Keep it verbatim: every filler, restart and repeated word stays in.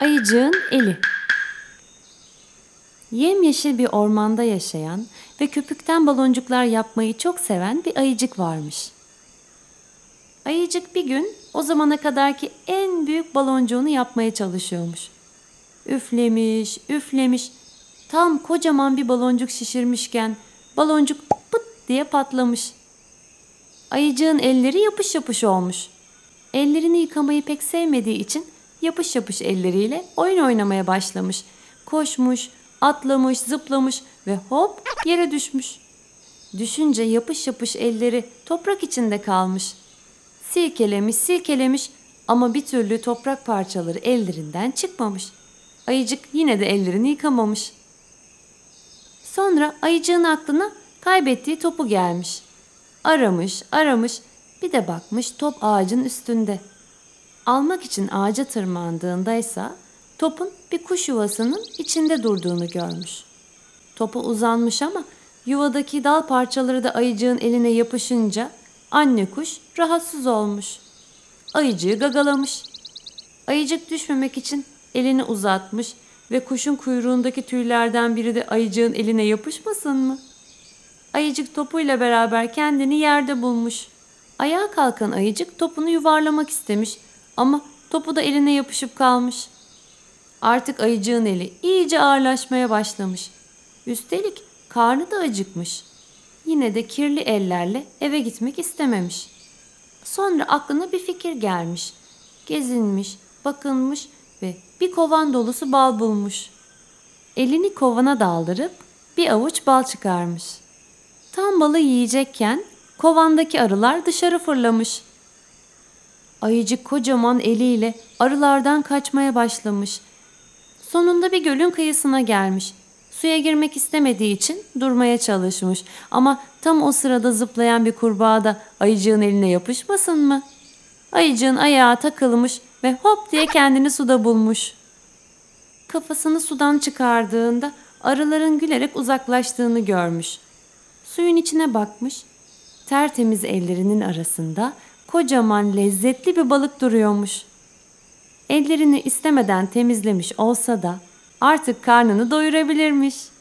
Ayıcığın eli. Yemyeşil bir ormanda yaşayan ve köpükten baloncuklar yapmayı çok seven bir ayıcık varmış. Ayıcık bir gün o zamana kadarki en büyük baloncuğunu yapmaya çalışıyormuş. Üflemiş, üflemiş, tam kocaman bir baloncuk şişirmişken baloncuk pıt diye patlamış. Ayıcığın elleri yapış yapış olmuş. Ellerini yıkamayı pek sevmediği için yapış yapış elleriyle oyun oynamaya başlamış. Koşmuş, atlamış, zıplamış ve hop yere düşmüş. Düşünce yapış yapış elleri toprak içinde kalmış. Silkelemiş, silkelemiş ama bir türlü toprak parçaları ellerinden çıkmamış. Ayıcık yine de ellerini yıkamamış. Sonra ayıcığın aklına kaybettiği topu gelmiş. Aramış, aramış, bir de bakmış top ağacın üstünde. Almak için ağaca tırmandığındaysa topun bir kuş yuvasının içinde durduğunu görmüş. Topa uzanmış ama yuvadaki dal parçaları da ayıcığın eline yapışınca anne kuş rahatsız olmuş. Ayıcığı gagalamış. Ayıcık düşmemek için elini uzatmış ve kuşun kuyruğundaki tüylerden biri de ayıcığın eline yapışmasın mı? Ayıcık topuyla beraber kendini yerde bulmuş. Ayağa kalkan ayıcık topunu yuvarlamak istemiş ama topu da eline yapışıp kalmış. Artık ayıcığın eli iyice ağırlaşmaya başlamış. Üstelik karnı da acıkmış. Yine de kirli ellerle eve gitmek istememiş. Sonra aklına bir fikir gelmiş. Gezinmiş, bakınmış ve bir kovan dolusu bal bulmuş. Elini kovana daldırıp bir avuç bal çıkarmış. Tam balı yiyecekken kovandaki arılar dışarı fırlamış. Ayıcık kocaman eliyle arılardan kaçmaya başlamış. Sonunda bir gölün kıyısına gelmiş. Suya girmek istemediği için durmaya çalışmış. Ama tam o sırada zıplayan bir kurbağa da ayıcığın eline yapışmasın mı? Ayıcığın ayağı takılmış ve hop diye kendini suda bulmuş. Kafasını sudan çıkardığında arıların gülerek uzaklaştığını görmüş. Suyun içine bakmış. Tertemiz ellerinin arasında kocaman lezzetli bir balık duruyormuş. Ellerini istemeden temizlemiş olsa da artık karnını doyurabilirmiş.